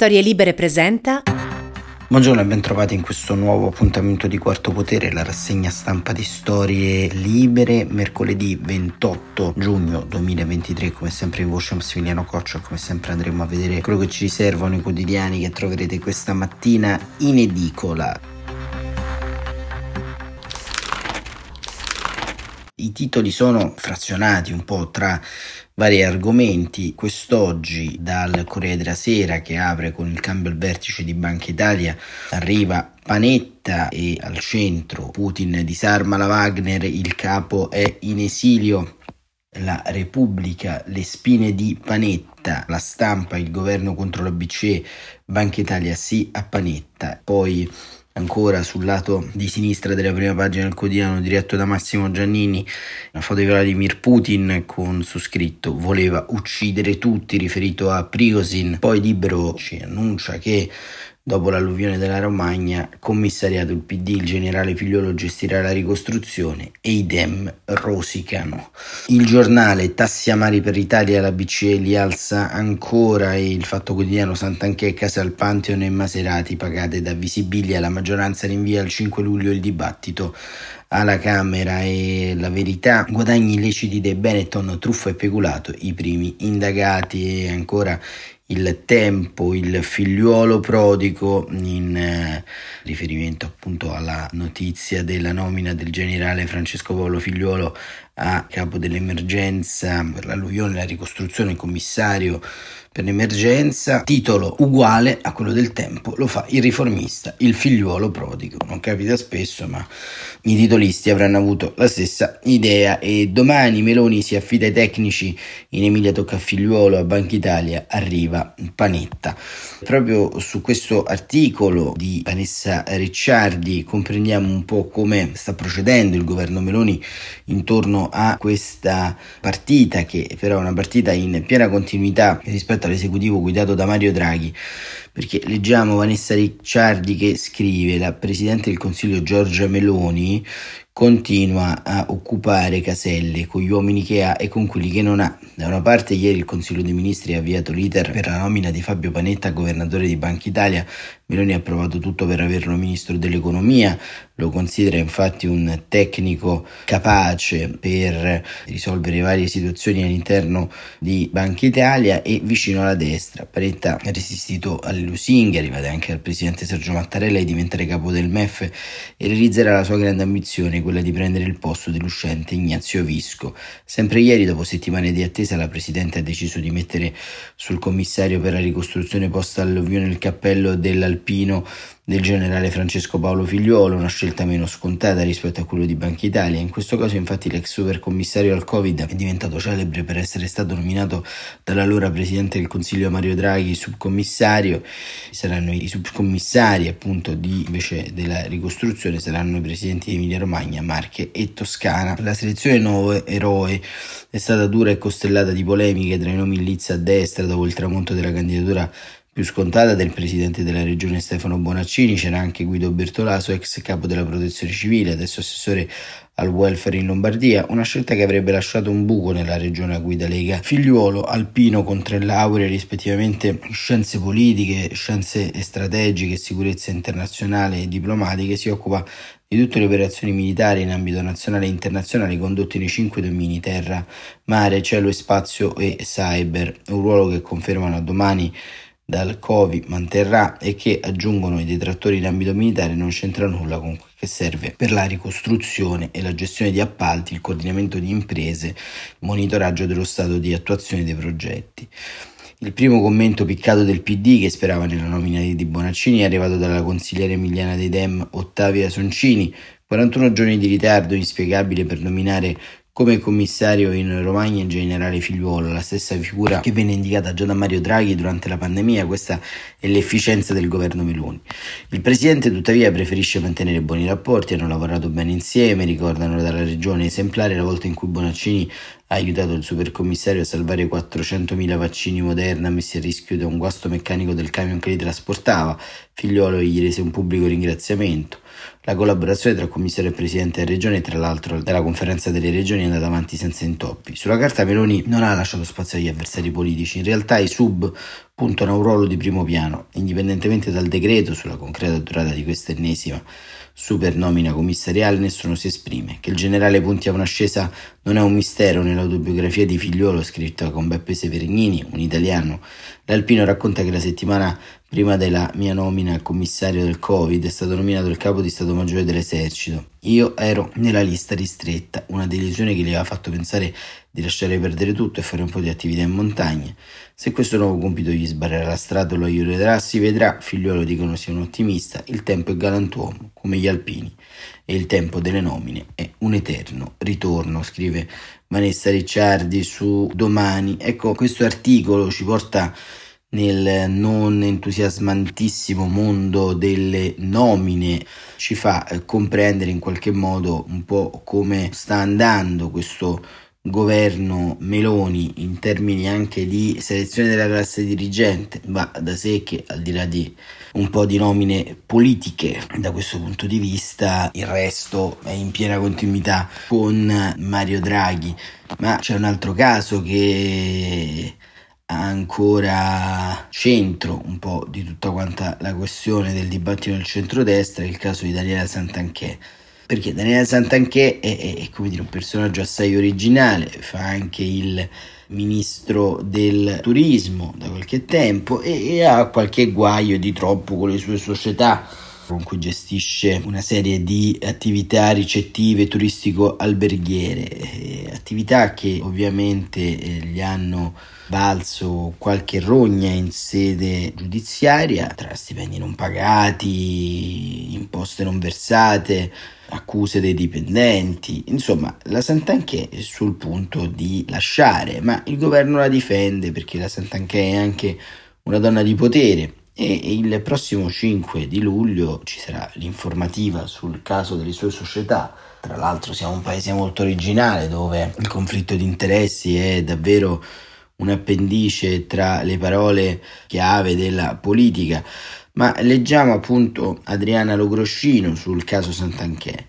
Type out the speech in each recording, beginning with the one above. Storie Libere presenta. Buongiorno e bentrovati in questo nuovo appuntamento di Quarto Potere, la rassegna stampa di Storie Libere, mercoledì 28 giugno 2023, come sempre in voce Massimiliano Coccio, come sempre andremo a vedere quello che ci riservano i quotidiani che troverete questa mattina in edicola. I titoli sono frazionati un po' tra vari argomenti. Quest'oggi dal Corriere della Sera, che apre con il cambio al vertice di Banca Italia, arriva Panetta e al centro Putin disarma la Wagner, il capo è in esilio. La Repubblica, le spine di Panetta. La Stampa, il governo contro la BCE, Banca Italia sì a Panetta. Poi ancora sul lato di sinistra della prima pagina del quotidiano, diretto da Massimo Giannini, una foto di Vladimir Putin con su scritto voleva uccidere tutti, riferito a Prigozhin. Poi Libero ci annuncia che dopo l'alluvione della Romagna, commissariato il PD, il generale Figliuolo gestirà la ricostruzione e i Dem rosicano. Il Giornale, tassi amari per l'Italia, la BCE li alza ancora, e il Fatto Quotidiano, Santanchè, casa al Pantheon e Maserati pagate da Visibilia, la maggioranza rinvia al 5 luglio il dibattito alla Camera, e la Verità, guadagni illeciti dei Benetton, truffa e peculato, i primi indagati. E ancora Il Tempo, il figliuolo prodigo, in riferimento appunto alla notizia della nomina del generale Francesco Paolo Figliuolo a capo dell'emergenza per l'alluvione, la ricostruzione, commissario per l'emergenza. Titolo uguale a quello del Tempo, lo fa il Riformista, il figliuolo prodigo. Non capita spesso, ma i titolisti avranno avuto la stessa idea. E Domani, Meloni si affida ai tecnici, in Emilia tocca a Figliuolo, a Banca Italia arriva Panetta. Proprio su questo articolo di Vanessa Ricciardi comprendiamo un po' come sta procedendo il governo Meloni intorno a questa partita, che però è una partita in piena continuità rispetto all'esecutivo guidato da Mario Draghi, perché leggiamo Vanessa Ricciardi che scrive: la Presidente del Consiglio Giorgia Meloni continua a occupare caselle con gli uomini che ha e con quelli che non ha. Da una parte ieri il Consiglio dei Ministri ha avviato l'iter per la nomina di Fabio Panetta a governatore di Banca Italia. Meloni ha provato tutto per averlo ministro dell'economia, lo considera infatti un tecnico capace per risolvere varie situazioni all'interno di Banca Italia e vicino alla destra. Panetta ha resistito alle lusinghe, arrivate anche al presidente Sergio Mattarella, di diventare capo del MEF, e realizzerà la sua grande ambizione, quella di prendere il posto dell'uscente Ignazio Visco. Sempre ieri, dopo settimane di attesa, la Presidente ha deciso di mettere sul commissario per la ricostruzione post-alluvione il cappello dell'alpino del generale Francesco Paolo Figliuolo, una scelta meno scontata rispetto a quello di Banca Italia. In questo caso infatti l'ex supercommissario al Covid è diventato celebre per essere stato nominato dall'allora Presidente del Consiglio Mario Draghi subcommissario. Saranno i subcommissari appunto di invece della ricostruzione, saranno i presidenti di Emilia Romagna, Marche e Toscana. La selezione nuovo eroe è stata dura e costellata di polemiche tra i nomi in lizza a destra dopo il tramonto della candidatura più scontata del presidente della regione Stefano Bonaccini. C'era anche Guido Bertolaso, ex capo della protezione civile, adesso assessore al welfare in Lombardia, una scelta che avrebbe lasciato un buco nella regione a guida Lega. Figliuolo, alpino con 3 lauree rispettivamente in scienze politiche, scienze strategiche, sicurezza internazionale e diplomatiche, si occupa di tutte le operazioni militari in ambito nazionale e internazionale condotte nei 5 domini, terra, mare, cielo e spazio e cyber, un ruolo che confermano Domani dal Covid manterrà e che, aggiungono i detrattori in ambito militare, non c'entra nulla con che serve per la ricostruzione e la gestione di appalti, il coordinamento di imprese, il monitoraggio dello stato di attuazione dei progetti. Il primo commento piccato del PD, che sperava nella nomina di Bonaccini, è arrivato dalla consigliera emiliana dei Dem Ottavia Soncini. 41 giorni di ritardo inspiegabile per nominare come commissario in Romagna il generale Figliuolo, la stessa figura che venne indicata già da Mario Draghi durante la pandemia. Questa è l'efficienza del governo Meloni. Il presidente tuttavia preferisce mantenere buoni rapporti, hanno lavorato bene insieme, ricordano dalla regione. Esemplare la volta in cui Bonaccini ha aiutato il supercommissario a salvare 400.000 vaccini Moderna messi a rischio da un guasto meccanico del camion che li trasportava. Figliuolo gli rese un pubblico ringraziamento. La collaborazione tra commissario e presidente della regione, tra l'altro della conferenza delle regioni, è andata avanti senza intoppi. Sulla carta Meloni non ha lasciato spazio agli avversari politici, in realtà i sub puntano a un ruolo di primo piano, indipendentemente dal decreto sulla concreta durata di questa ennesima supernomina commissariale. Nessuno si esprime. Che il generale punti a un'ascesa non è un mistero. Nell'autobiografia di Figliuolo, scritta con Beppe Severignini, un italiano, l'alpino racconta che la settimana prima della mia nomina a commissario del Covid è stato nominato il capo di Stato Maggiore dell'Esercito. Io ero nella lista ristretta, una delusione che gli aveva fatto pensare di lasciare perdere tutto e fare un po' di attività in montagna. Se questo nuovo compito gli sbarrerà la strada o lo aiuterà, si vedrà. Figliuolo dicono sia un ottimista, il tempo è galantuomo, come gli alpini, e il tempo delle nomine è un eterno ritorno, scrive Vanessa Ricciardi su Domani. Ecco, questo articolo ci porta nel non entusiasmantissimo mondo delle nomine, ci fa comprendere in qualche modo un po' come sta andando questo governo Meloni in termini anche di selezione della classe dirigente. Va da sé che, al di là di un po' di nomine politiche, da questo punto di vista il resto è in piena continuità con Mario Draghi. Ma c'è un altro caso che ha ancora centro un po' di tutta quanta la questione del dibattito del centrodestra, il caso di Daniela Santanchè. Perché Daniela Santanchè è come dire un personaggio assai originale, fa anche il ministro del turismo da qualche tempo e ha qualche guaio di troppo con le sue società con cui gestisce una serie di attività ricettive turistico-alberghiere, attività che ovviamente gli hanno valso qualche rogna in sede giudiziaria, tra stipendi non pagati, imposte non versate, accuse dei dipendenti. Insomma, la Santanchè è sul punto di lasciare, ma il governo la difende perché la Santanchè è anche una donna di potere. E il prossimo 5 di luglio ci sarà l'informativa sul caso delle sue società. Tra l'altro siamo un paese molto originale dove il conflitto di interessi è davvero un appendice tra le parole chiave della politica. Ma leggiamo appunto Adriana Logroscino sul caso Santanchè.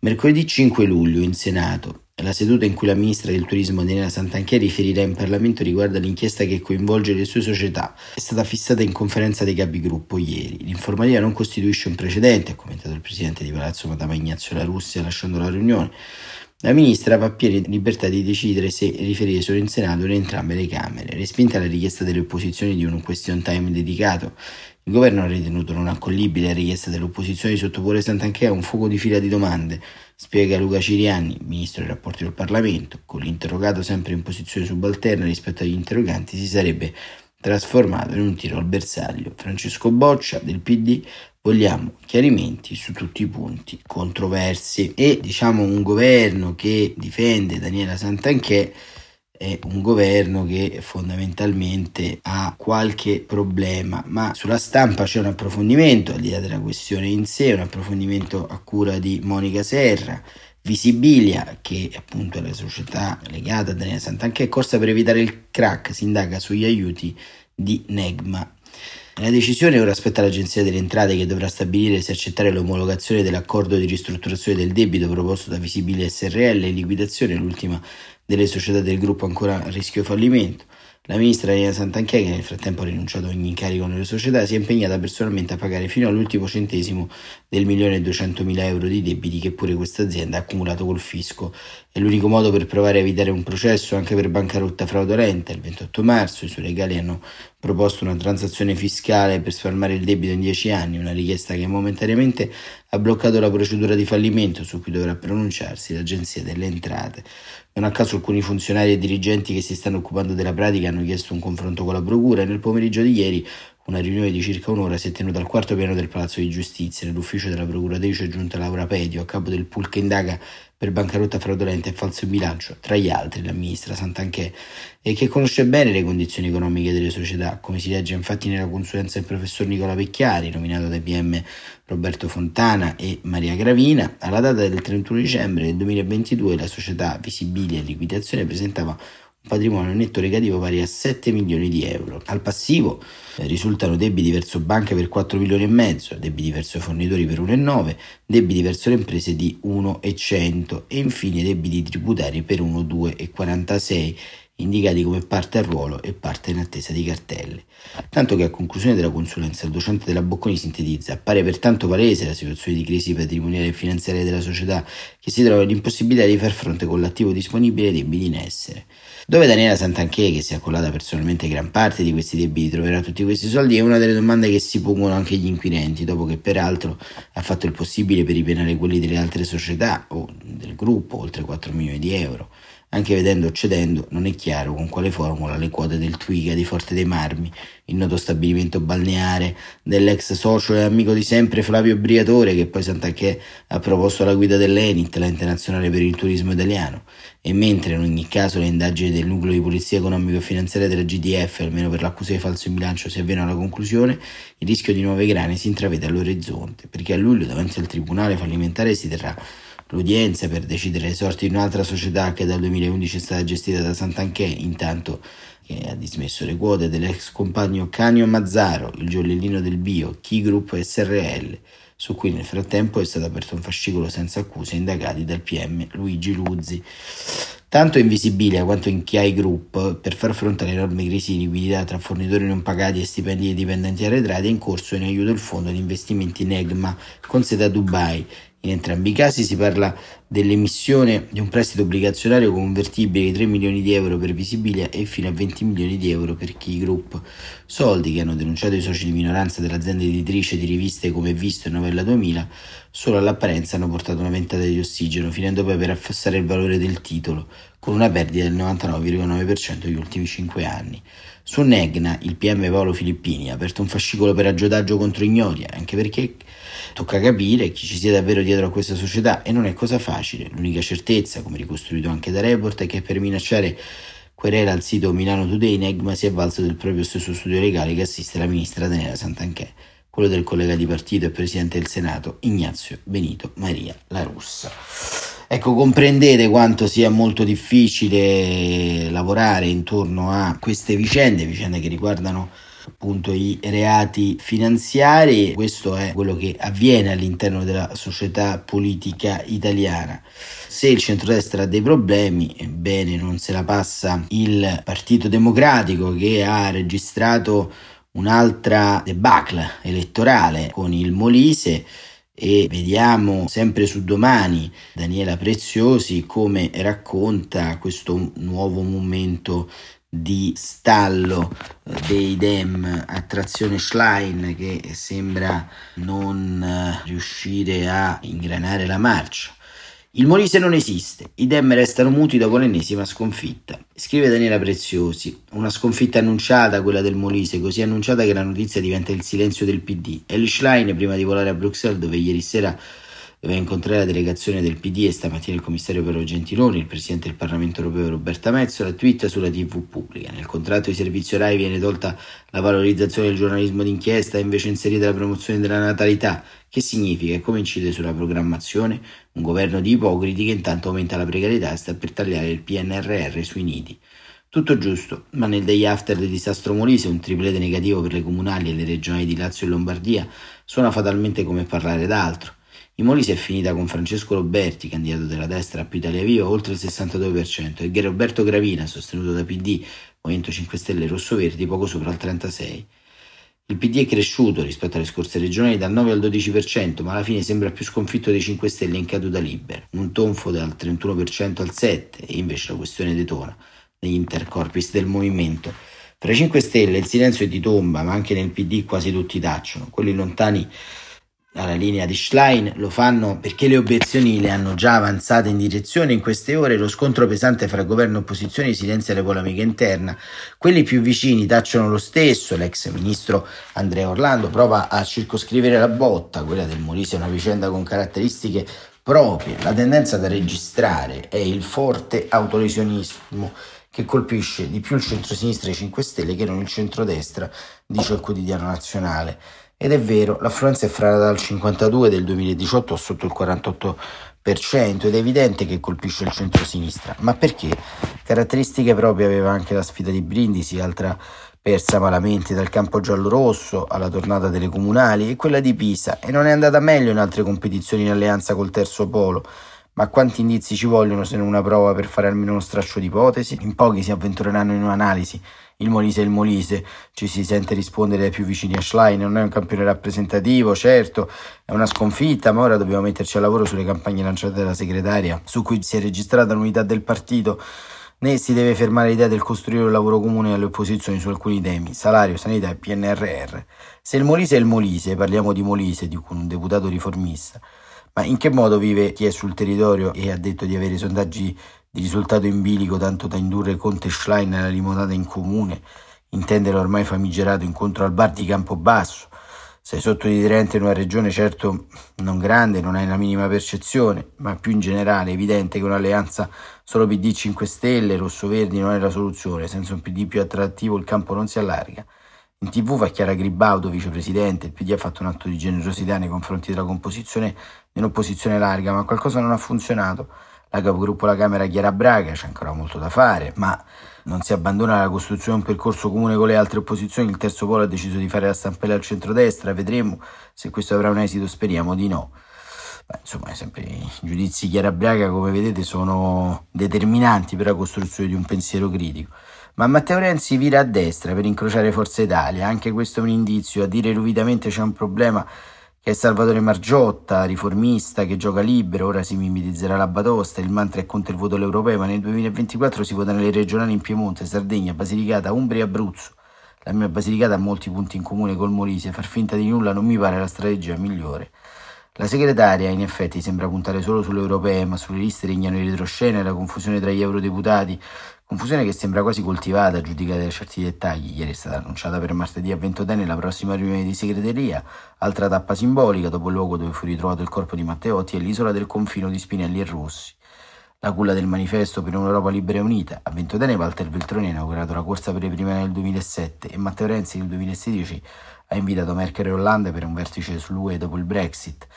Mercoledì 5 luglio in Senato, la seduta in cui la ministra del turismo Daniela Santanchè riferirà in Parlamento riguardo all'inchiesta che coinvolge le sue società, è stata fissata in conferenza dei capigruppo ieri. L'informativa non costituisce un precedente, ha commentato il presidente di Palazzo Madama Ignazio La Russia lasciando la riunione. La ministra va piena libertà di decidere se riferire solo in Senato o in entrambe le Camere. Respinta la richiesta delle opposizioni di un question time dedicato, il governo ha ritenuto non accollibile la richiesta dell'opposizione di sottoporre Santanchè a un fuoco di fila di domande, spiega Luca Ciriani, ministro dei rapporti del Parlamento. Con l'interrogato sempre in posizione subalterna rispetto agli interroganti si sarebbe trasformato in un tiro al bersaglio. Francesco Boccia del PD: vogliamo chiarimenti su tutti i punti controversi. E diciamo un governo che difende Daniela Santanchè è un governo che fondamentalmente ha qualche problema, ma sulla stampa c'è un approfondimento, al di là della questione in sé, un approfondimento a cura di Monica Serra. Visibilia, che appunto è la società legata a Daniela Santanchè, è corsa per evitare il crack, si indaga sugli aiuti di NEGMA. La decisione ora aspetta l'Agenzia delle Entrate, che dovrà stabilire se accettare l'omologazione dell'accordo di ristrutturazione del debito proposto da Visibilia SRL in liquidazione, l'ultima delle società del gruppo ancora a rischio fallimento. La ministra Daniela Santanchè, che nel frattempo ha rinunciato a ogni incarico nelle società, si è impegnata personalmente a pagare fino all'ultimo centesimo del 1.200.000 euro di debiti che pure questa azienda ha accumulato col fisco. È l'unico modo per provare a evitare un processo anche per bancarotta fraudolenta. Il 28 marzo i suoi legali hanno proposto una transazione fiscale per spalmare il debito in 10 anni, una richiesta che momentaneamente ha bloccato la procedura di fallimento su cui dovrà pronunciarsi l'Agenzia delle Entrate. Non a caso alcuni funzionari e dirigenti che si stanno occupando della pratica hanno chiesto un confronto con la procura e nel pomeriggio di ieri una riunione di circa un'ora si è tenuta al quarto piano del Palazzo di Giustizia. Nell'ufficio della procuratrice aggiunta Laura Pedio, a capo del pool che indaga per bancarotta fraudolenta e falso in bilancio, tra gli altri la ministra Santanchè, e che conosce bene le condizioni economiche delle società, come si legge infatti nella consulenza del professor Nicola Vecchiari, nominato dai PM Roberto Fontana e Maria Gravina. Alla data del 31 dicembre del 2022 la società Visibilia in liquidazione presentava un patrimonio netto negativo pari a 7 milioni di euro. Al passivo risultano debiti verso banche per 4 milioni e mezzo, debiti verso fornitori per 1,9, debiti verso le imprese di 1,100 e infine debiti tributari per 1,246. indicati come parte a ruolo e parte in attesa di cartelle. Tanto che a conclusione della consulenza il docente della Bocconi sintetizza: appare pertanto palese la situazione di crisi patrimoniale e finanziaria della società, che si trova nell'impossibilità di far fronte con l'attivo disponibile ai debiti in essere. Dove Daniela Santanchè, che si è accollata personalmente gran parte di questi debiti, troverà tutti questi soldi è una delle domande che si pongono anche gli inquirenti, dopo che peraltro ha fatto il possibile per ripianare quelli delle altre società o del gruppo, oltre 4 milioni di euro. Anche vedendo o cedendo non è chiaro con quale formula le quote del Twiga di Forte dei Marmi, il noto stabilimento balneare dell'ex socio e amico di sempre Flavio Briatore, che poi Santanchè ha proposto alla guida dell'ENIT, la internazionale per il turismo italiano. E mentre in ogni caso le indagini del nucleo di polizia economico e finanziaria della GDF, almeno per l'accusa di falso in bilancio, si avviano alla conclusione, il rischio di nuove grane si intravede all'orizzonte, perché a luglio davanti al tribunale fallimentare si terrà l'udienza per decidere le sorti di un'altra società che dal 2011 è stata gestita da Santanchè, intanto che ha dismesso le quote dell'ex compagno Canio Mazzaro, il gioiellino del bio, Key Group SRL, su cui nel frattempo è stato aperto un fascicolo senza accuse, indagati dal PM Luigi Luzzi. Tanto in Visibilia quanto in Key Group, per far fronte all'enorme crisi di liquidità tra fornitori non pagati e stipendi di dipendenti arretrati, è in corso in aiuto il fondo di investimenti NEGMA, con sede a Dubai. In entrambi i casi si parla dell'emissione di un prestito obbligazionario convertibile di 3 milioni di euro per Visibilia e fino a 20 milioni di euro per Key Group, soldi che hanno denunciato i soci di minoranza dell'azienda editrice di riviste come Visto e Novella 2000, solo all'apparenza hanno portato una ventata di ossigeno, finendo poi per affossare il valore del titolo, con una perdita del 99,9% negli ultimi 5 anni. Su Negna, il PM Paolo Filippini ha aperto un fascicolo per aggiotaggio contro ignoti, anche perché tocca capire chi ci sia davvero dietro a questa società e non è cosa facile. L'unica certezza, come ricostruito anche da Report, è che per minacciare querela al sito Milano Today Negma si è avvalso del proprio stesso studio legale che assiste la ministra Daniela Santanchè, quello del collega di partito e presidente del Senato Ignazio Benito Maria La Russa. Ecco, comprendete quanto sia molto difficile lavorare intorno a queste vicende che riguardano appunto i reati finanziari. Questo è quello che avviene all'interno della società politica italiana. Se il centrodestra ha dei problemi, ebbene non se la passa il Partito Democratico, che ha registrato un'altra debacle elettorale con il Molise. E vediamo sempre su Domani Daniela Preziosi come racconta questo nuovo momento di stallo dei Dem a trazione Schlein, che sembra non riuscire a ingranare la marcia. Il Molise non esiste, i Dem restano muti dopo l'ennesima sconfitta. Scrive Daniela Preziosi: una sconfitta annunciata quella del Molise, così annunciata che la notizia diventa il silenzio del PD. Elly Schlein, prima di volare a Bruxelles, dove ieri sera doveva incontrare la delegazione del PD e stamattina il commissario Piero Gentiloni, il presidente del Parlamento europeo Roberta Metsola, twitta sulla TV pubblica: nel contratto di servizio Rai viene tolta la valorizzazione del giornalismo d'inchiesta e invece inserita la promozione della natalità. Che significa e come incide sulla programmazione? Un governo di ipocriti che intanto aumenta la precarietà e sta per tagliare il PNRR sui nidi. Tutto giusto, ma nel day after del disastro Molise un triplete negativo per le comunali e le regionali di Lazio e Lombardia suona fatalmente come parlare d'altro. In Molise è finita con Francesco Roberti, candidato della destra a più Italia Viva, oltre il 62%, e Roberto Gravina, sostenuto da PD, Movimento 5 Stelle e Rossoverdi, poco sopra il 36%. Il PD è cresciuto rispetto alle scorse regionali dal 9 al 12%, ma alla fine sembra più sconfitto dei 5 Stelle in caduta libera, un tonfo dal 31% al 7%, e invece la questione detona negli intercorpis del movimento. Tra i 5 Stelle il silenzio è di tomba, ma anche nel PD quasi tutti tacciono, quelli lontani alla linea di Schlein lo fanno perché le obiezioni le hanno già avanzate in direzione. In queste ore lo scontro pesante fra governo e opposizione silenzia le polemiche interna, quelli più vicini tacciono lo stesso. L'ex ministro Andrea Orlando prova a circoscrivere la botta, quella del Molise è una vicenda con caratteristiche proprie, la tendenza da registrare è il forte autolesionismo che colpisce di più il centrosinistra e i 5 Stelle che non il centrodestra, dice il Quotidiano Nazionale. Ed è vero, l'affluenza è fra dal 52 del 2018 a sotto il 48% ed è evidente che colpisce il centro-sinistra. Ma perché? Caratteristiche proprie aveva anche la sfida di Brindisi, altra persa malamente dal campo giallorosso alla tornata delle comunali, e quella di Pisa, e non è andata meglio in altre competizioni in alleanza col terzo polo. Ma quanti indizi ci vogliono se non una prova per fare almeno uno straccio di ipotesi? In pochi si avventureranno in un'analisi. Il Molise è il Molise, ci si sente rispondere ai più vicini a Schlein, non è un campione rappresentativo, certo, è una sconfitta, ma ora dobbiamo metterci al lavoro sulle campagne lanciate dalla segretaria, su cui si è registrata l'unità del partito. Né si deve fermare l'idea del costruire un lavoro comune alle opposizioni su alcuni temi, salario, sanità e PNRR. Se il Molise è il Molise, parliamo di Molise, di un deputato riformista, ma in che modo vive chi è sul territorio e ha detto di avere sondaggi di risultato in bilico tanto da indurre Conte e Schlein alla limonata in comune? Intende l'ormai famigerato incontro al bar di Campobasso? Sei sottodirigente in una regione certo non grande, non hai la minima percezione, ma più in generale è evidente che un'alleanza solo PD 5 Stelle, rosso-verdi non è la soluzione, senza un PD più attrattivo il campo non si allarga. In TV fa Chiara Gribaudo, vicepresidente, il PD ha fatto un atto di generosità nei confronti della composizione di un'opposizione larga, ma qualcosa non ha funzionato. La capogruppo alla Camera Chiara Braga, c'è ancora molto da fare, ma non si abbandona alla costruzione di un percorso comune con le altre opposizioni, il terzo polo ha deciso di fare la stampella al centrodestra, vedremo se questo avrà un esito, speriamo di no. Beh, insomma, sempre i giudizi Chiara Braga, come vedete, sono determinanti per la costruzione di un pensiero critico. Ma Matteo Renzi vira a destra per incrociare Forza Italia, anche questo è un indizio, a dire ruvidamente c'è un problema che è Salvatore Margiotta, riformista che gioca libero, ora si mimetizzerà la batosta, il mantra è contro il voto all'europeo, ma nel 2024 si votano le regionali in Piemonte, Sardegna, Basilicata, Umbria e Abruzzo. La mia Basilicata ha molti punti in comune col Molise, far finta di nulla non mi pare la strategia migliore. La segretaria in effetti sembra puntare solo sulle europee, ma sulle liste regnano i retroscena e la confusione tra gli eurodeputati, confusione che sembra quasi coltivata, giudicata da certi dettagli. Ieri è stata annunciata per martedì a Ventotene la prossima riunione di segreteria, altra tappa simbolica dopo il luogo dove fu ritrovato il corpo di Matteotti e l'isola del confino di Spinelli e Rossi. La culla del manifesto per un'Europa libera e unita. A Ventotene Walter Veltroni ha inaugurato la corsa per le primarie del 2007 e Matteo Renzi nel 2016 ha invitato Merkel e Hollande per un vertice sull'UE dopo il Brexit.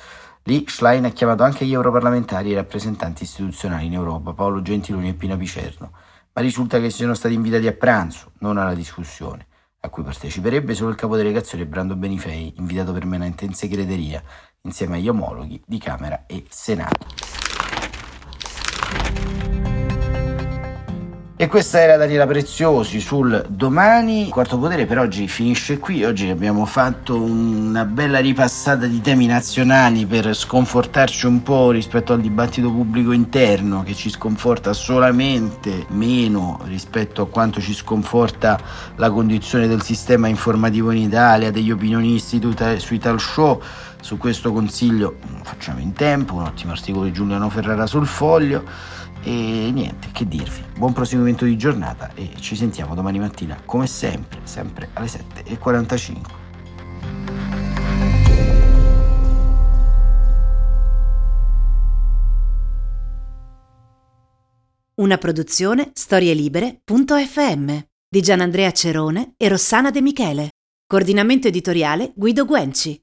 Lì Schlein ha chiamato anche gli europarlamentari e i rappresentanti istituzionali in Europa, Paolo Gentiloni e Pina Picerno. Ma risulta che siano stati invitati a pranzo, non alla discussione, a cui parteciperebbe solo il capodelegazione Brando Benifei, invitato permanente in segreteria, insieme agli omologhi di Camera e Senato. E questa era Daniela Preziosi sul Domani. Quarto Potere per oggi finisce qui. Oggi abbiamo fatto una bella ripassata di temi nazionali per sconfortarci un po' rispetto al dibattito pubblico interno, che ci sconforta solamente meno rispetto a quanto ci sconforta la condizione del sistema informativo in Italia, degli opinionisti sui talk show. Su questo consiglio facciamo in tempo, un ottimo articolo di Giuliano Ferrara sul Foglio. E niente, che dirvi, buon proseguimento di giornata e ci sentiamo domani mattina come sempre, sempre alle 7:45. Una produzione storielibere.fm di Gianandrea Cerone e Rossana De Michele. Coordinamento editoriale Guido Guenci.